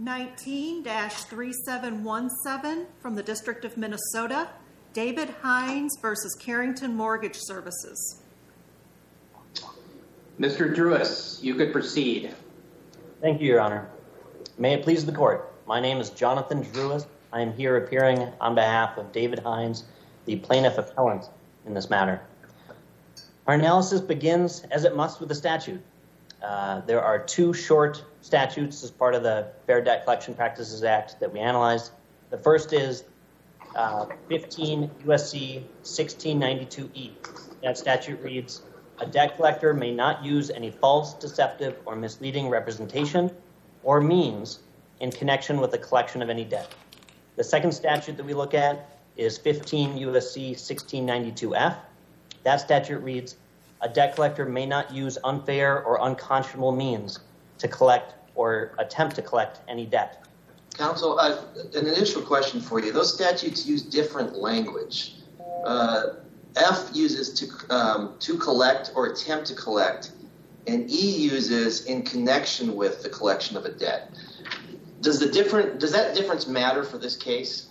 19-3717 from the District of Minnesota, David Hines versus Carrington Mortgage Services. Mr. Drewes, you could proceed. Thank you, Your Honor. May it please the court. My name is Jonathan Drewes. I am here appearing on behalf of David Hines, the plaintiff appellant in this matter. Our analysis begins, as it must, with the statute. There are two short statutes as part of the Fair Debt Collection Practices Act that we analyzed. The first is 15 U.S.C. 1692E. That statute reads, a debt collector may not use any false, deceptive, or misleading representation or means in connection with the collection of any debt. The second statute that we look at is 15 U.S.C. 1692F. That statute reads, a debt collector may not use unfair or unconscionable means to collect or attempt to collect any debt. Counsel, an initial question for you. Those statutes use different language. F uses to collect or attempt to collect, and E uses in connection with the collection of a debt. Does that difference matter for this case?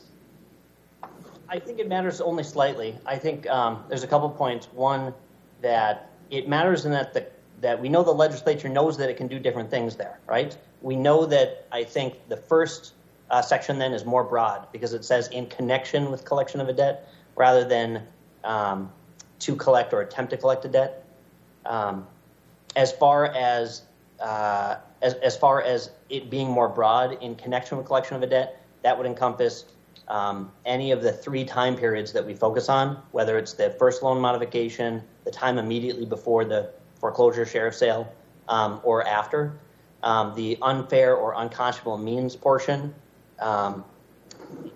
I think it matters only slightly. I think there's a couple points. One, that it matters in that that we know the legislature knows that it can do different things there, right? We know that I think the first section then is more broad because it says in connection with collection of a debt rather than to collect or attempt to collect a debt. As far as it being more broad in connection with collection of a debt, that would encompass any of the three time periods that we focus on, whether it's the first loan modification, the time immediately before the foreclosure sheriff sale, or after, the unfair or unconscionable means portion.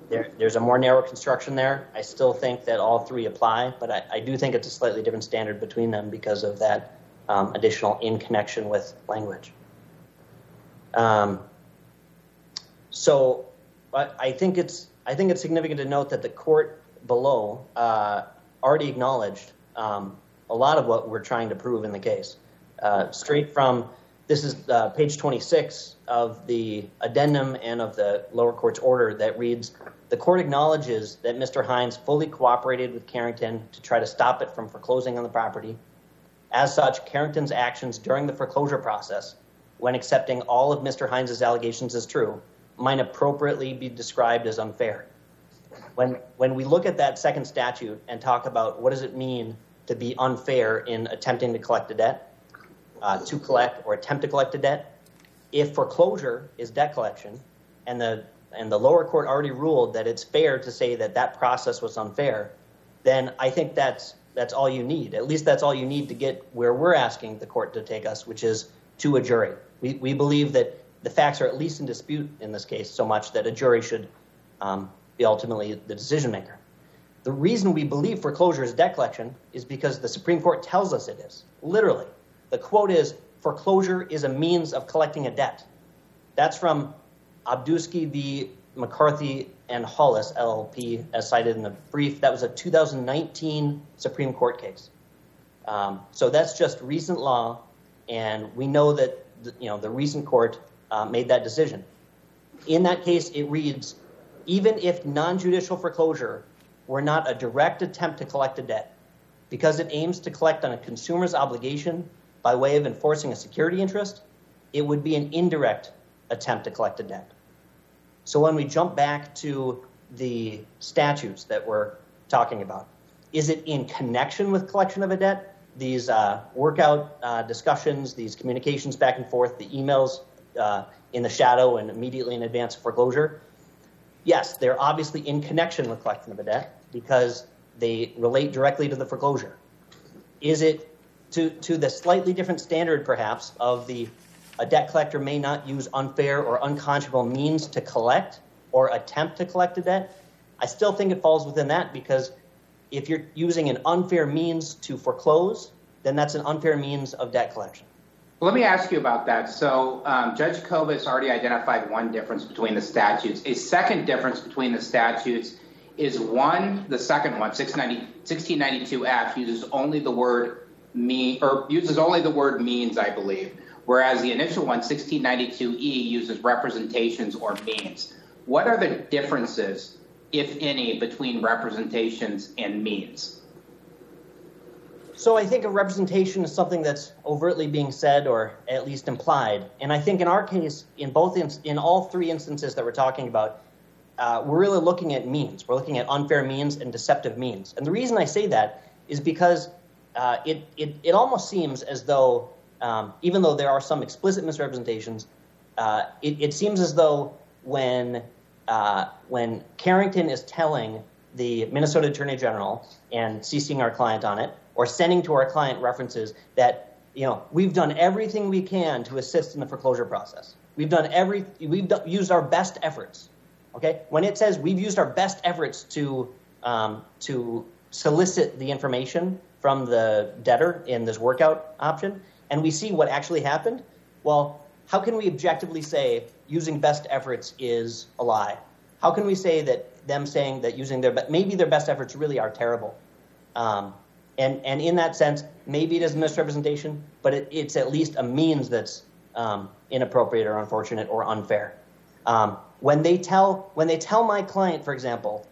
There's a more narrow construction there. I still think that all three apply, but I do think it's a slightly different standard between them because of that additional in connection with language. I think it's significant to note that the court below already acknowledged a lot of what we're trying to prove in the case. Straight from, this is page 26 of the addendum and of the lower court's order that reads, the court acknowledges that Mr. Hines fully cooperated with Carrington to try to stop it from foreclosing on the property. As such, Carrington's actions during the foreclosure process, when accepting all of Mr. Hines' allegations as true, might appropriately be described as unfair. When we look at that second statute and talk about what does it mean to be unfair in attempting to collect a debt, to collect or attempt to collect a debt, if foreclosure is debt collection, and the lower court already ruled that it's fair to say that that process was unfair, then I think that's all you need. At least that's all you need to get where we're asking the court to take us, which is to a jury. We believe that the facts are at least in dispute in this case so much that a jury should be ultimately the decision maker. The reason we believe foreclosure is debt collection is because the Supreme Court tells us it is. Literally, the quote is, foreclosure is a means of collecting a debt. That's from Obduskey v. McCarthy and Hollis LLP, as cited in the brief. That was a 2019 Supreme Court case. So that's just recent law, and we know that the recent court made that decision. In that case, it reads, even if non-judicial foreclosure were not a direct attempt to collect a debt, because it aims to collect on a consumer's obligation by way of enforcing a security interest, it would be an indirect attempt to collect a debt. So when we jump back to the statutes that we're talking about, is it in connection with collection of a debt? These workout discussions, these communications back and forth, the emails, in the shadow and immediately in advance of foreclosure. Yes, they're obviously in connection with collection of a debt because they relate directly to the foreclosure. Is it to the slightly different standard, perhaps, of a debt collector may not use unfair or unconscionable means to collect or attempt to collect a debt? I still think it falls within that because if you're using an unfair means to foreclose, then that's an unfair means of debt collection. Let me ask you about that. So Judge Kobus already identified one difference between the statutes. A second difference between the statutes is the second one, 1692F, uses only the word means, I believe, whereas the initial one, 1692E, uses representations or means. What are the differences, if any, between representations and means? So I think a representation is something that's overtly being said or at least implied. And I think in our case, in all three instances that we're talking about, we're really looking at means. We're looking at unfair means and deceptive means. And the reason I say that is because it almost seems as though, even though there are some explicit misrepresentations, it seems as though when Carrington is telling the Minnesota Attorney General and CCing our client on it, or sending to our client references that, you know, we've done everything we can to assist in the foreclosure process. We've used our best efforts. Okay, when it says we've used our best efforts to solicit the information from the debtor in this workout option, and we see what actually happened, well, how can we objectively say using best efforts is a lie? How can we say that them saying that using their best efforts really are terrible? And in that sense, maybe it is a misrepresentation, but it's at least a means that's inappropriate or unfortunate or unfair. When they tell my client, for example,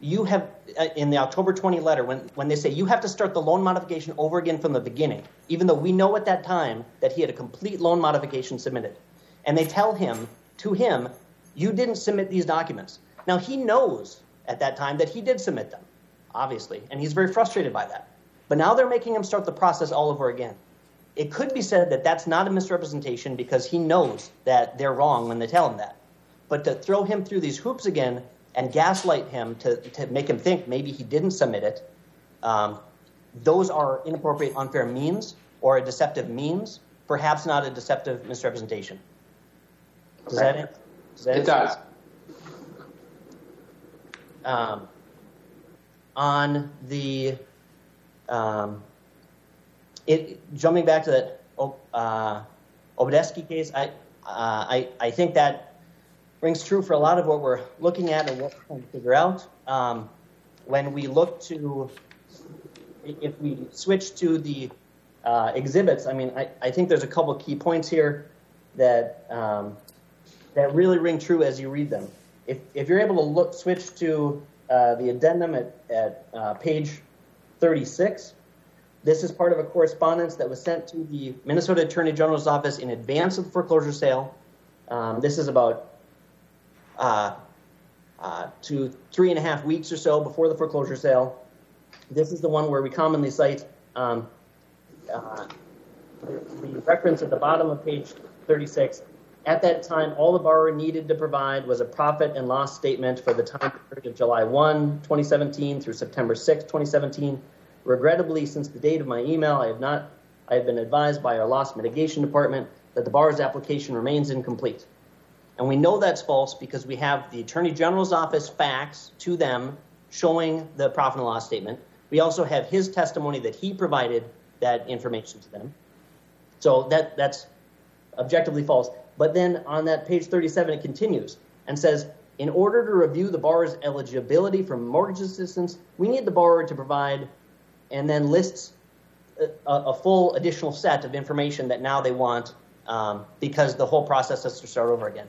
you have in the October 20 letter, when they say you have to start the loan modification over again from the beginning, even though we know at that time that he had a complete loan modification submitted, and they tell him, you didn't submit these documents. Now he knows at that time that he did submit them, obviously, and he's very frustrated by that. But now they're making him start the process all over again. It could be said that that's not a misrepresentation because he knows that they're wrong when they tell him that. But to throw him through these hoops again and gaslight him to make him think maybe he didn't submit it, those are inappropriate unfair means or a deceptive means, perhaps not a deceptive misrepresentation. Does that? It does. Jumping back to that Obduskey case, I think that rings true for a lot of what we're looking at and what we're trying to figure out. When we look to, if we switch to the exhibits, I think there's a couple key points here that really ring true as you read them. If you're able to switch to the addendum at page 36. This is part of a correspondence that was sent to the Minnesota Attorney General's office in advance of the foreclosure sale. This is about 2-3.5 weeks or so before the foreclosure sale. This is the one where we commonly cite the reference at the bottom of page 36. At that time, all the borrower needed to provide was a profit and loss statement for the time period of July 1, 2017 through September 6, 2017. Regrettably, since the date of my email, I have been advised by our loss mitigation department that the borrower's application remains incomplete. And we know that's false because we have the Attorney General's office fax to them showing the profit and loss statement. We also have his testimony that he provided that information to them. So that's objectively false. But then on that page 37, it continues and says, in order to review the borrower's eligibility for mortgage assistance, we need the borrower to provide, and then lists a full additional set of information that now they want because the whole process has to start over again.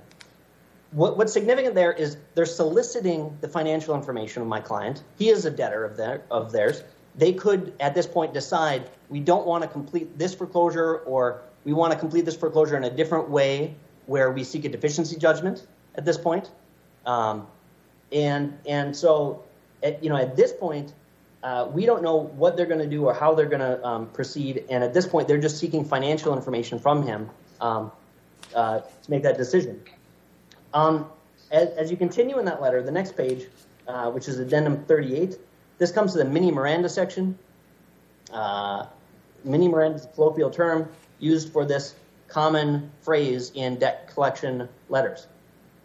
What's significant there is they're soliciting the financial information of my client. He is a debtor of theirs. They could, at this point, decide we don't want to complete this foreclosure or we want to complete this foreclosure in a different way where we seek a deficiency judgment at this point. At this point, we don't know what they're going to do or how they're going to proceed. And at this point, they're just seeking financial information from him to make that decision. As you continue in that letter, the next page, which is addendum 38, this comes to the mini Miranda section. Mini Miranda is a colloquial term used for this common phrase in debt collection letters.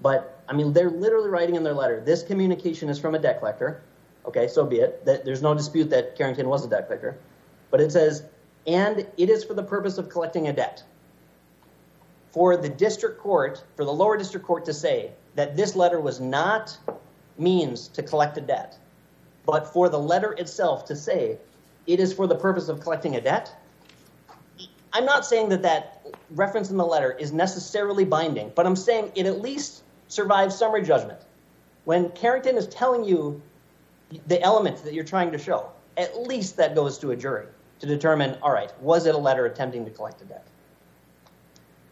But, they're literally writing in their letter, this communication is from a debt collector. Okay, so be it. There's no dispute that Carrington was a debt collector. But it says, and it is for the purpose of collecting a debt. For the lower district court to say that this letter was not means to collect a debt, but for the letter itself to say it is for the purpose of collecting a debt, I'm not saying that that reference in the letter is necessarily binding, but I'm saying it at least survives summary judgment. When Carrington is telling you the elements that you're trying to show, at least that goes to a jury to determine, all right, was it a letter attempting to collect a debt?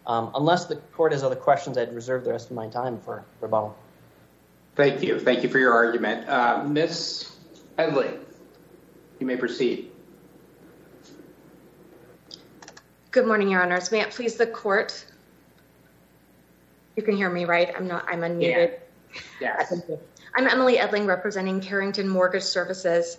Unless the court has other questions, I'd reserve the rest of my time for rebuttal. Thank you. Thank you for your argument. Ms. Edling, you may proceed. Good morning, Your Honors. May it please the court? You can hear me, right? I'm unmuted. Yeah. Yes. I'm Emily Edling, representing Carrington Mortgage Services.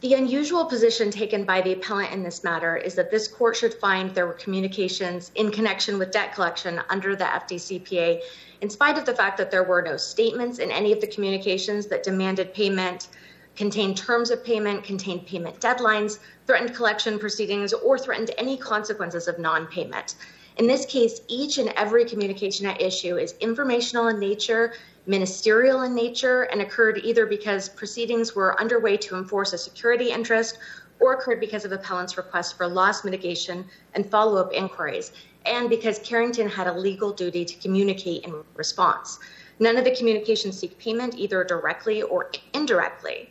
The unusual position taken by the appellant in this matter is that this court should find there were communications in connection with debt collection under the FDCPA, in spite of the fact that there were no statements in any of the communications that demanded payment, contained terms of payment, contained payment deadlines, threatened collection proceedings, or threatened any consequences of non-payment. In this case, each and every communication at issue is informational in nature, ministerial in nature, and occurred either because proceedings were underway to enforce a security interest or occurred because of appellant's request for loss mitigation and follow-up inquiries, and because Carrington had a legal duty to communicate in response. None of the communications seek payment, either directly or indirectly.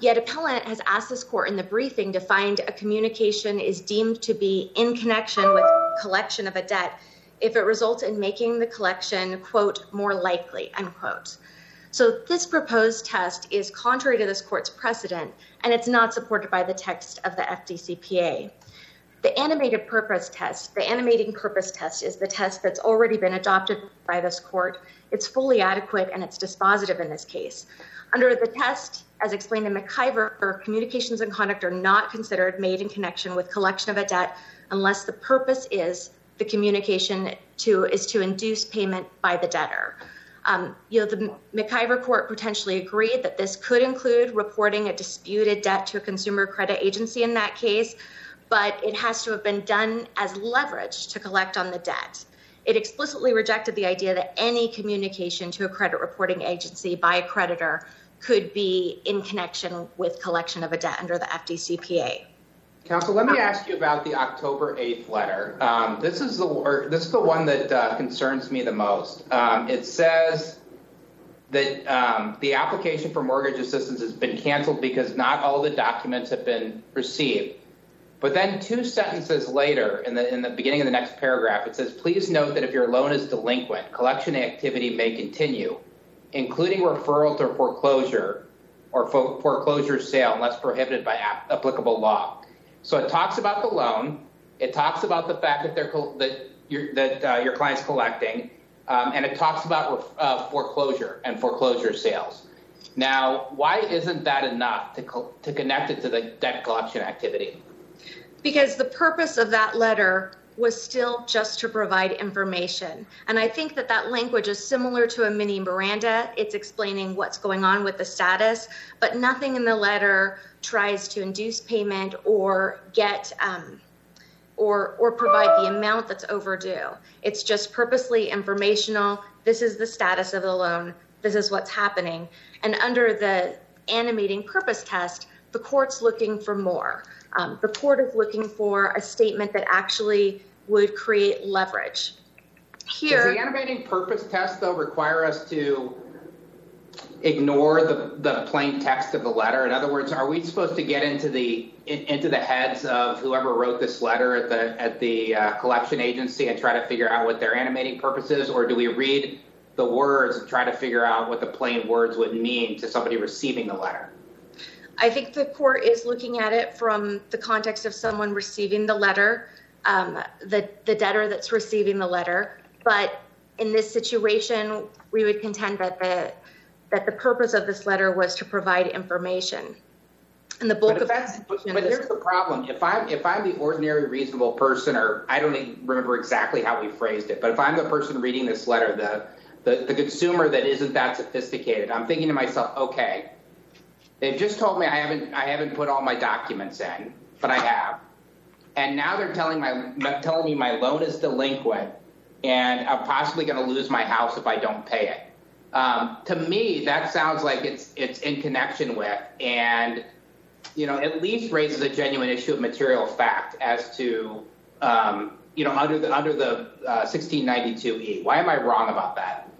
Yet appellant has asked this court in the briefing to find a communication is deemed to be in connection with collection of a debt if it results in making the collection, quote, more likely, unquote. So this proposed test is contrary to this court's precedent, and it's not supported by the text of the FDCPA. The animating purpose test is the test that's already been adopted by this court. It's fully adequate, and it's dispositive in this case. Under the test, as explained in McIvor, communications and conduct are not considered made in connection with collection of a debt unless the purpose is the communication is to induce payment by the debtor. The McIvor court potentially agreed that this could include reporting a disputed debt to a consumer credit agency in that case, but it has to have been done as leverage to collect on the debt. It explicitly rejected the idea that any communication to a credit reporting agency by a creditor could be in connection with collection of a debt under the FDCPA. Counsel, let me ask you about the October 8th letter. This is the one that concerns me the most. It says that the application for mortgage assistance has been canceled because not all the documents have been received. But then two sentences later, in the beginning of the next paragraph, it says, please note that if your loan is delinquent, collection activity may continue, including referral to foreclosure or foreclosure sale unless prohibited by applicable law. So it talks about the loan. It talks about the fact that your client's collecting, and it talks about foreclosure and foreclosure sales. Now, why isn't that enough to connect it to the debt collection activity? Because the purpose of that letter was still just to provide information. And I think that language is similar to a mini Miranda. It's explaining what's going on with the status, but nothing in the letter tries to induce payment or get or provide the amount that's overdue. It's just purposely informational. This is the status of the loan. This is what's happening. And under the animating purpose test, the court's looking for more. The court is looking for a statement that actually would create leverage. Does the animating purpose test, though, require us to ignore the plain text of the letter? In other words, are we supposed to get into the heads of whoever wrote this letter at the collection agency and try to figure out what their animating purpose is, or do we read the words and try to figure out what the plain words would mean to somebody receiving the letter? I think the court is looking at it from the context of someone receiving the letter, the debtor that's receiving the letter. But in this situation, we would contend that the purpose of this letter was to provide information. And the bulk of that. But here's the problem: if I'm the ordinary reasonable person, or I don't even remember exactly how we phrased it, but if I'm the person reading this letter, the consumer that isn't that sophisticated, I'm thinking to myself, okay. They've just told me I haven't put all my documents in, but I have. And now they're telling me my loan is delinquent and I'm possibly going to lose my house if I don't pay it. To me, that sounds like it's in connection with, and, you know, at least raises a genuine issue of material fact as to under the 1692E. Why am I wrong about that?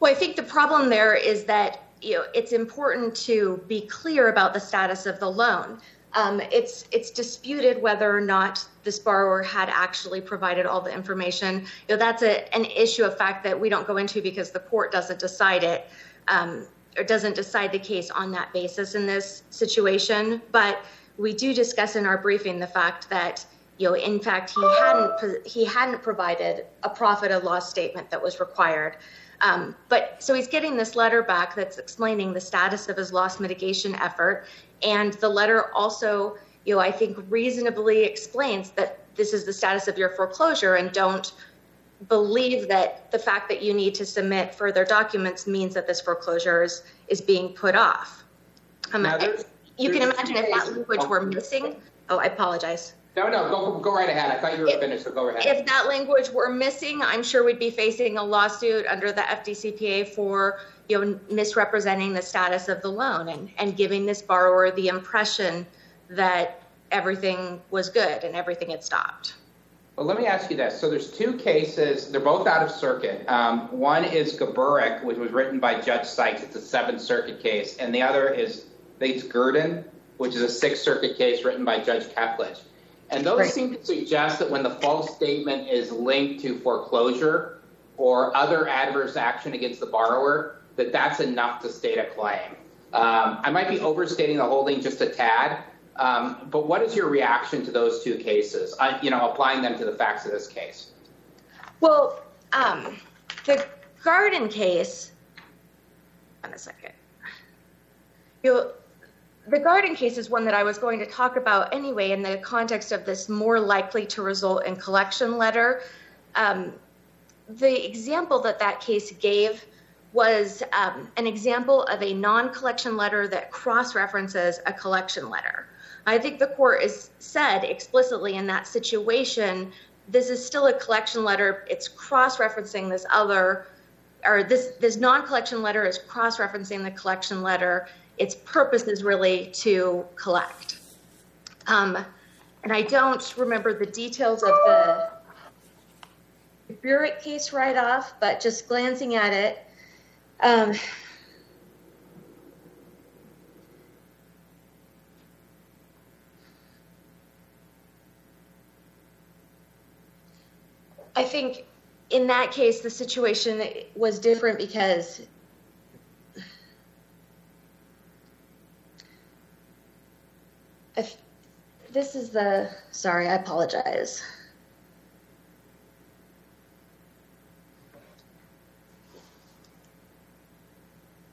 Well, I think the problem there is that, you know, it's important to be clear about the status of the loan. It's disputed whether or not this borrower had actually provided all the information. You know, that's an issue of fact that we don't go into because the court doesn't decide it, or doesn't decide the case on that basis in this situation. But we do discuss in our briefing the fact that, you know, in fact, he hadn't provided a profit or loss statement that was required. But so he's getting this letter back that's explaining the status of his loss mitigation effort. And the letter also, you know, I think reasonably explains that this is the status of your foreclosure, and don't believe that the fact that you need to submit further documents means that this foreclosure is being put off. You can imagine if that language were missing. Oh, I apologize. No, go right ahead. I thought you were finished, so go right ahead. If that language were missing, I'm sure we'd be facing a lawsuit under the FDCPA for, you know, misrepresenting the status of the loan and giving this borrower the impression that everything was good and everything had stopped. Well, let me ask you this. So there's two cases. They're both out of circuit. One is Gaburek, which was written by Judge Sykes. It's a Seventh Circuit case. And the other is, I think it's Gurdon, which is a Sixth Circuit case written by Judge Kaplich. And those seem to suggest that when the false statement is linked to foreclosure or other adverse action against the borrower, that that's enough to state a claim. I might be overstating the holding just a tad, but what is your reaction to those two cases, applying them to the facts of this case? Well, the Gurdon case, the Gurdon case is one that I was going to talk about anyway in the context of this more likely to result in collection letter. The example that case gave was an example of a non-collection letter that cross-references a collection letter. I think the court has said explicitly in that situation, this is still a collection letter. It's cross-referencing this other, or this non-collection letter is cross-referencing the collection letter. Its purpose is really to collect. And I don't remember the details of the Burek case right off, but just glancing at it, I think in that case, the situation was different because I apologize.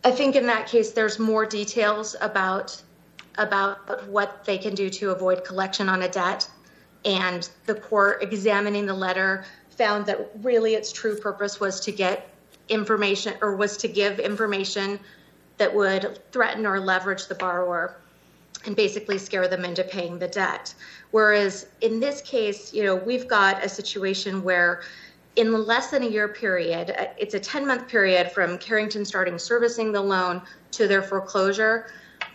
I think in that case, there's more details about what they can do to avoid collection on a debt. And the court examining the letter found that really its true purpose was to get information, or was to give information that would threaten or leverage the borrower and basically scare them into paying the debt. Whereas in this case, you know, we've got a situation where in less than a year period, it's a 10-month period from Carrington starting servicing the loan to their foreclosure,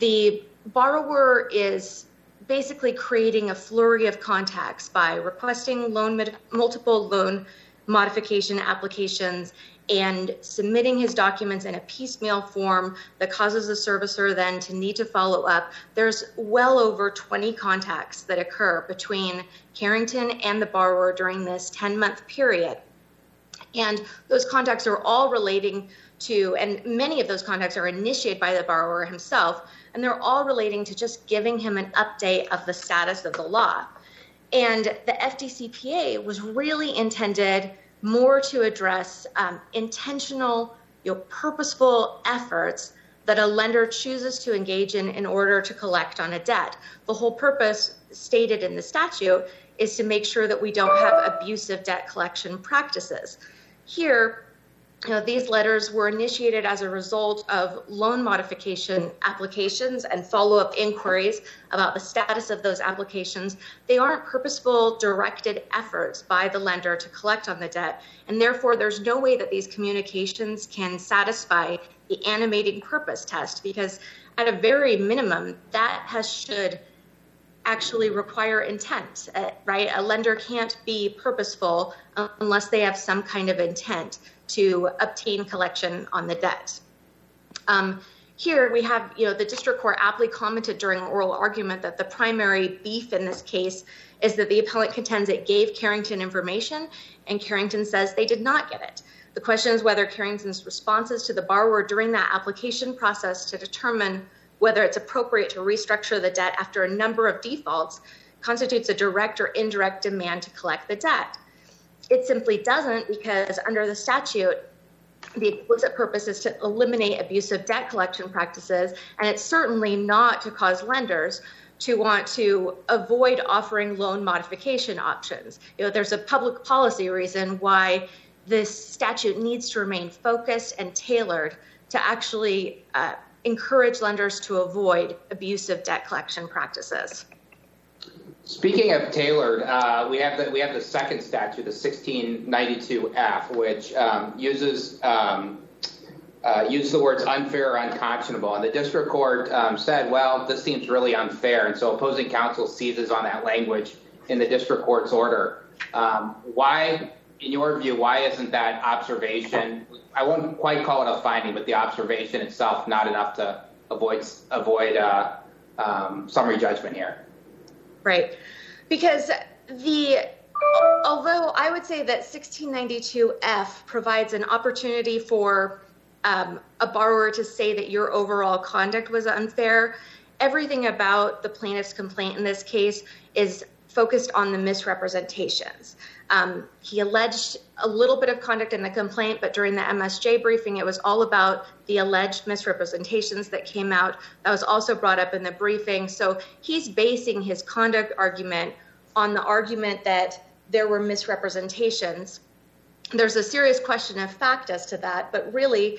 the borrower is basically creating a flurry of contacts by requesting multiple loan modification applications and submitting his documents in a piecemeal form that causes the servicer then to need to follow up. There's well over 20 contacts that occur between Carrington and the borrower during this 10-month period. And those contacts are all relating to, and many of those contacts are initiated by the borrower himself, and they're all relating to just giving him an update of the status of the law. And the FDCPA was really intended more to address intentional, purposeful efforts that a lender chooses to engage in order to collect on a debt. The whole purpose stated in the statute is to make sure that we don't have abusive debt collection practices. Here, these letters were initiated as a result of loan modification applications and follow-up inquiries about the status of those applications. They aren't purposeful, directed efforts by the lender to collect on the debt, and therefore there's no way that these communications can satisfy the animating purpose test, because at a very minimum, that should actually require intent, right? A lender can't be purposeful unless they have some kind of intent to obtain collection on the debt. Here we have, the district court aptly commented during oral argument that the primary beef in this case is that the appellant contends it gave Carrington information, and Carrington says they did not get it. The question is whether Carrington's responses to the borrower during that application process to determine whether it's appropriate to restructure the debt after a number of defaults constitutes a direct or indirect demand to collect the debt. It simply doesn't, because under the statute, the explicit purpose is to eliminate abusive debt collection practices, and it's certainly not to cause lenders to want to avoid offering loan modification options. There's a public policy reason why this statute needs to remain focused and tailored to actually encourage lenders to avoid abusive debt collection practices. Speaking of tailored, we have the second statute, the 1692F, which uses the words unfair or unconscionable. And the district court said, well, this seems really unfair. And so opposing counsel seizes on that language in the district court's order. Why, in your view, why isn't that observation, I won't quite call it a finding, but the observation itself not enough to avoid summary judgment here? Right. Because although I would say that 1692F provides an opportunity for a borrower to say that your overall conduct was unfair, everything about the plaintiff's complaint in this case is focused on the misrepresentations. He alleged a little bit of conduct in the complaint, but during the MSJ briefing, it was all about the alleged misrepresentations that came out. That was also brought up in the briefing. So he's basing his conduct argument on the argument that there were misrepresentations. There's a serious question of fact as to that, but really,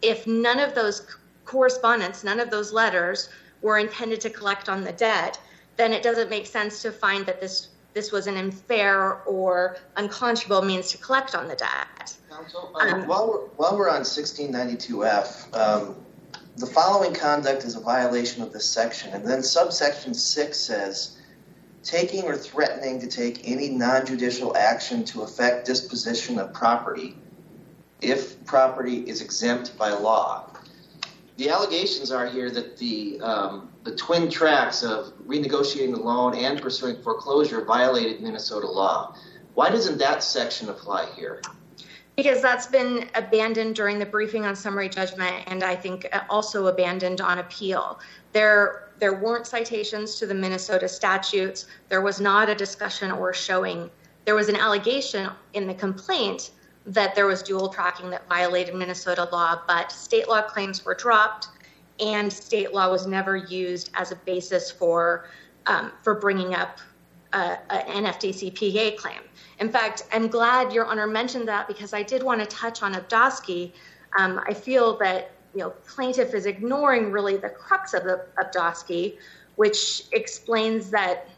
if none of those correspondence, none of those letters were intended to collect on the debt, then it doesn't make sense to find that this was an unfair or unconscionable means to collect on the debt. Counsel, while we're on 1692F, the following conduct is a violation of this section. And then subsection 6 says, taking or threatening to take any non-judicial action to affect disposition of property, if property is exempt by law. The allegations are here that the twin tracks of renegotiating the loan and pursuing foreclosure violated Minnesota law. Why doesn't that section apply here? Because that's been abandoned during the briefing on summary judgment, and I think also abandoned on appeal. There weren't citations to the Minnesota statutes. There was not a discussion or showing. There was an allegation in the complaint that there was dual tracking that violated Minnesota law, but state law claims were dropped, and state law was never used as a basis for bringing up an FDCPA claim. In fact, I'm glad Your Honor mentioned that, because I did want to touch on Obduskey. I feel that plaintiff is ignoring really the crux of the Obduskey, which explains that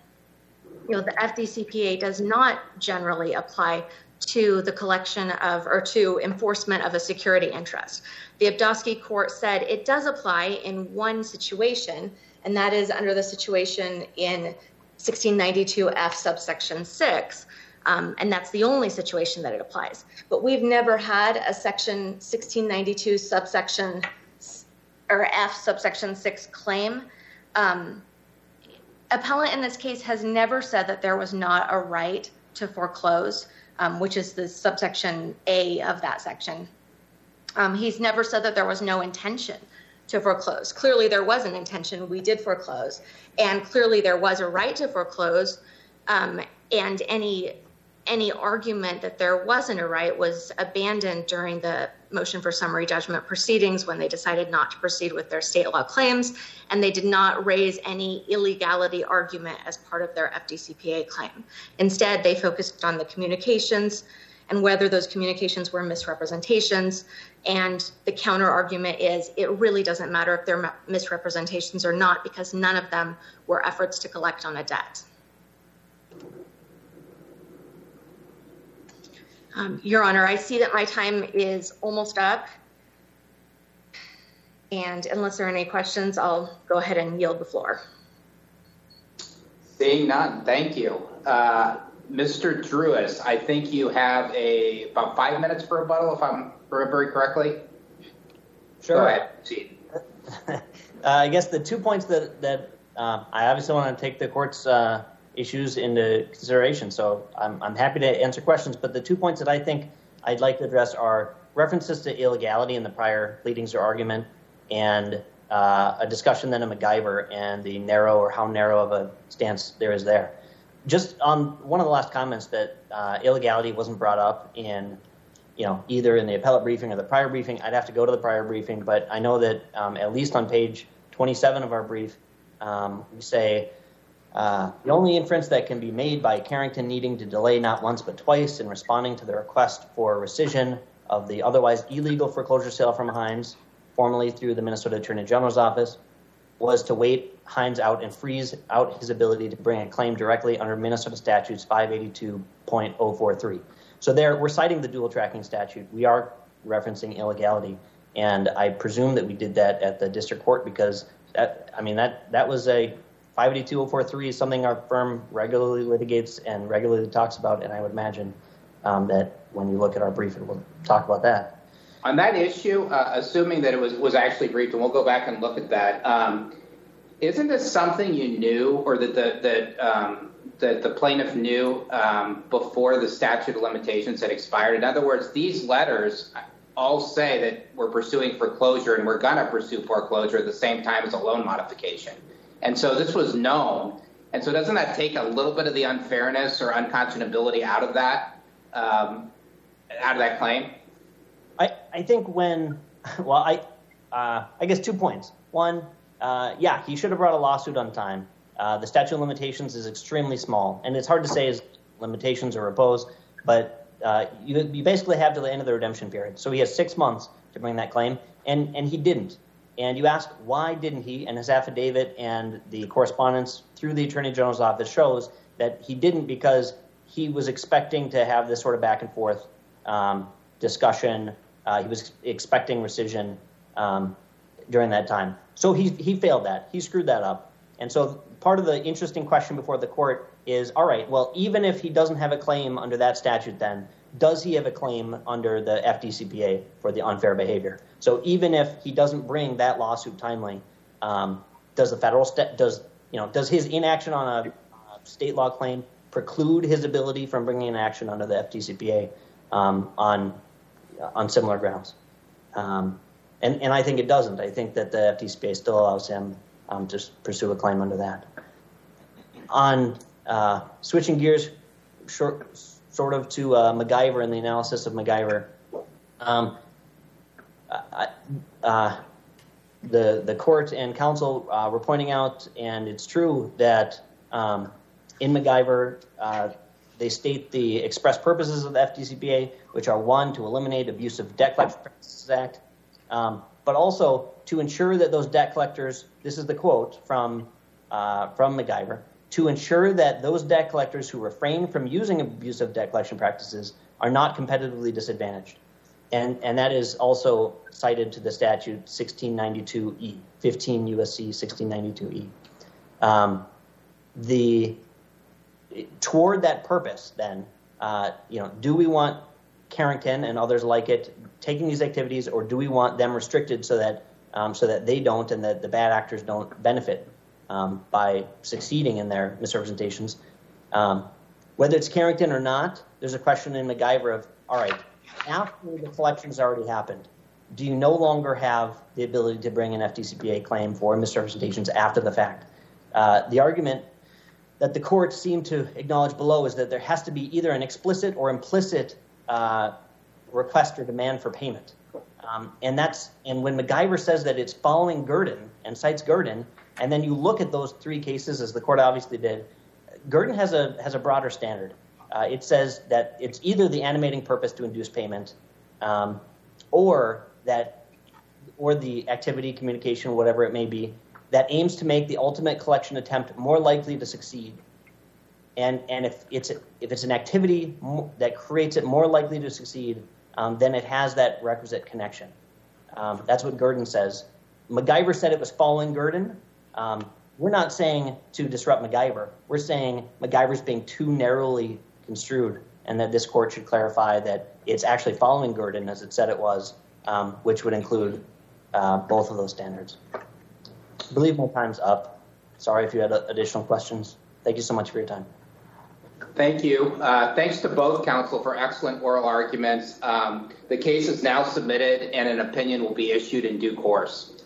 the FDCPA does not generally apply to the collection of or to enforcement of a security interest. The Obduskey court said it does apply in one situation, and that is under the situation in 1692F subsection 6, and that's the only situation that it applies. But we've never had a section 1692 subsection or F subsection 6 claim. Appellant in this case has never said that there was not a right to foreclose, which is the subsection A of that section. He's never said that there was no intention to foreclose. Clearly there was an intention, we did foreclose, and clearly there was a right to foreclose, and any argument that there wasn't a right was abandoned during the motion for summary judgment proceedings when they decided not to proceed with their state law claims, and they did not raise any illegality argument as part of their FDCPA claim. Instead, they focused on the communications and whether those communications were misrepresentations, and the counter argument is it really doesn't matter if they're misrepresentations or not, because none of them were efforts to collect on a debt. Your Honor, I see that my time is almost up, and unless there are any questions, I'll go ahead and yield the floor. Seeing none, thank you. Mr. Drewes, I think you have about 5 minutes for rebuttal, if I'm remembering correctly. Sure. Go ahead, proceed. I guess the 2 points that I obviously want to take the court's issues into consideration, so I'm happy to answer questions, but the 2 points that I think I'd like to address are references to illegality in the prior pleadings or argument, and a discussion then of McIvor and the narrow or how narrow of a stance there is there. Just on one of the last comments that illegality wasn't brought up in, either in the appellate briefing or the prior briefing. I'd have to go to the prior briefing, but I know that at least on page 27 of our brief, we say the only inference that can be made by Carrington needing to delay not once but twice in responding to the request for rescission of the otherwise illegal foreclosure sale from Hines, formerly through the Minnesota Attorney General's office, was to wait Hines out and freeze out his ability to bring a claim directly under Minnesota Statutes 582.043. So there, we're citing the dual tracking statute. We are referencing illegality, and I presume that we did that at the district court because that was a 582.043 is something our firm regularly litigates and regularly talks about, and I would imagine that when you look at our brief, it will talk about that. On that issue, assuming that it was actually briefed, and we'll go back and look at that, isn't this something you knew or that the plaintiff knew before the statute of limitations had expired? In other words, these letters all say that we're pursuing foreclosure and we're going to pursue foreclosure at the same time as a loan modification. And so this was known. And so doesn't that take a little bit of the unfairness or unconscionability out of that claim? I think I guess 2 points. One, he should have brought a lawsuit on time. The statute of limitations is extremely small, and it's hard to say is limitations or repose, but you basically have to the end of the redemption period. So he has 6 months to bring that claim, and he didn't. And you ask, why didn't he? And his affidavit and the correspondence through the Attorney General's office shows that he didn't because he was expecting to have this sort of back and forth discussion. He was expecting rescission during that time. So he failed that. He screwed that up. And so part of the interesting question before the court is, all right, well, even if he doesn't have a claim under that statute then, does he have a claim under the FDCPA for the unfair behavior? So even if he doesn't bring that lawsuit timely, does the federal does his inaction on a state law claim preclude his ability from bringing an action under the FDCPA on similar grounds? And I think it doesn't. I think that the FDCPA still allows him to pursue a claim under that. On switching gears sort of to McIvor and the analysis of McIvor, the court and counsel were pointing out, and it's true, that in McIvor, they state the express purposes of the FDCPA, which are one, to eliminate abusive debt collection practices act, but also to ensure that those debt collectors, this is the quote from McIvor, to ensure that those debt collectors who refrain from using abusive debt collection practices are not competitively disadvantaged. And that is also cited to the statute 1692E, 15 U.S.C. 1692E. Toward that purpose, then, do we want Carrington and others like it taking these activities, or do we want them restricted so that they don't and that the bad actors don't benefit by succeeding in their misrepresentations? Whether it's Carrington or not, there's a question in McIvor of, all right, after the collection's already happened, do you no longer have the ability to bring an FDCPA claim for misrepresentations after the fact? The argument that the court seemed to acknowledge below is that there has to be either an explicit or implicit request or demand for payment. And when McIvor says that it's following Gurdon and cites Gurdon, and then you look at those three cases, as the court obviously did, Gurdon has a broader standard. It says that it's either the animating purpose to induce payment or the activity, communication, whatever it may be, that aims to make the ultimate collection attempt more likely to succeed. And if it's an activity that creates it more likely to succeed, then it has that requisite connection. That's what Gurdon says. McIvor said it was following Gurdon. We're not saying to disrupt McIvor. We're saying McIver's being too narrowly construed and that this court should clarify that it's actually following Gurdon as it said it was, which would include both of those standards. I believe my time's up. Sorry if you had additional questions. Thank you so much for your time. Thank you. Thanks to both counsel for excellent oral arguments. The case is now submitted and an opinion will be issued in due course.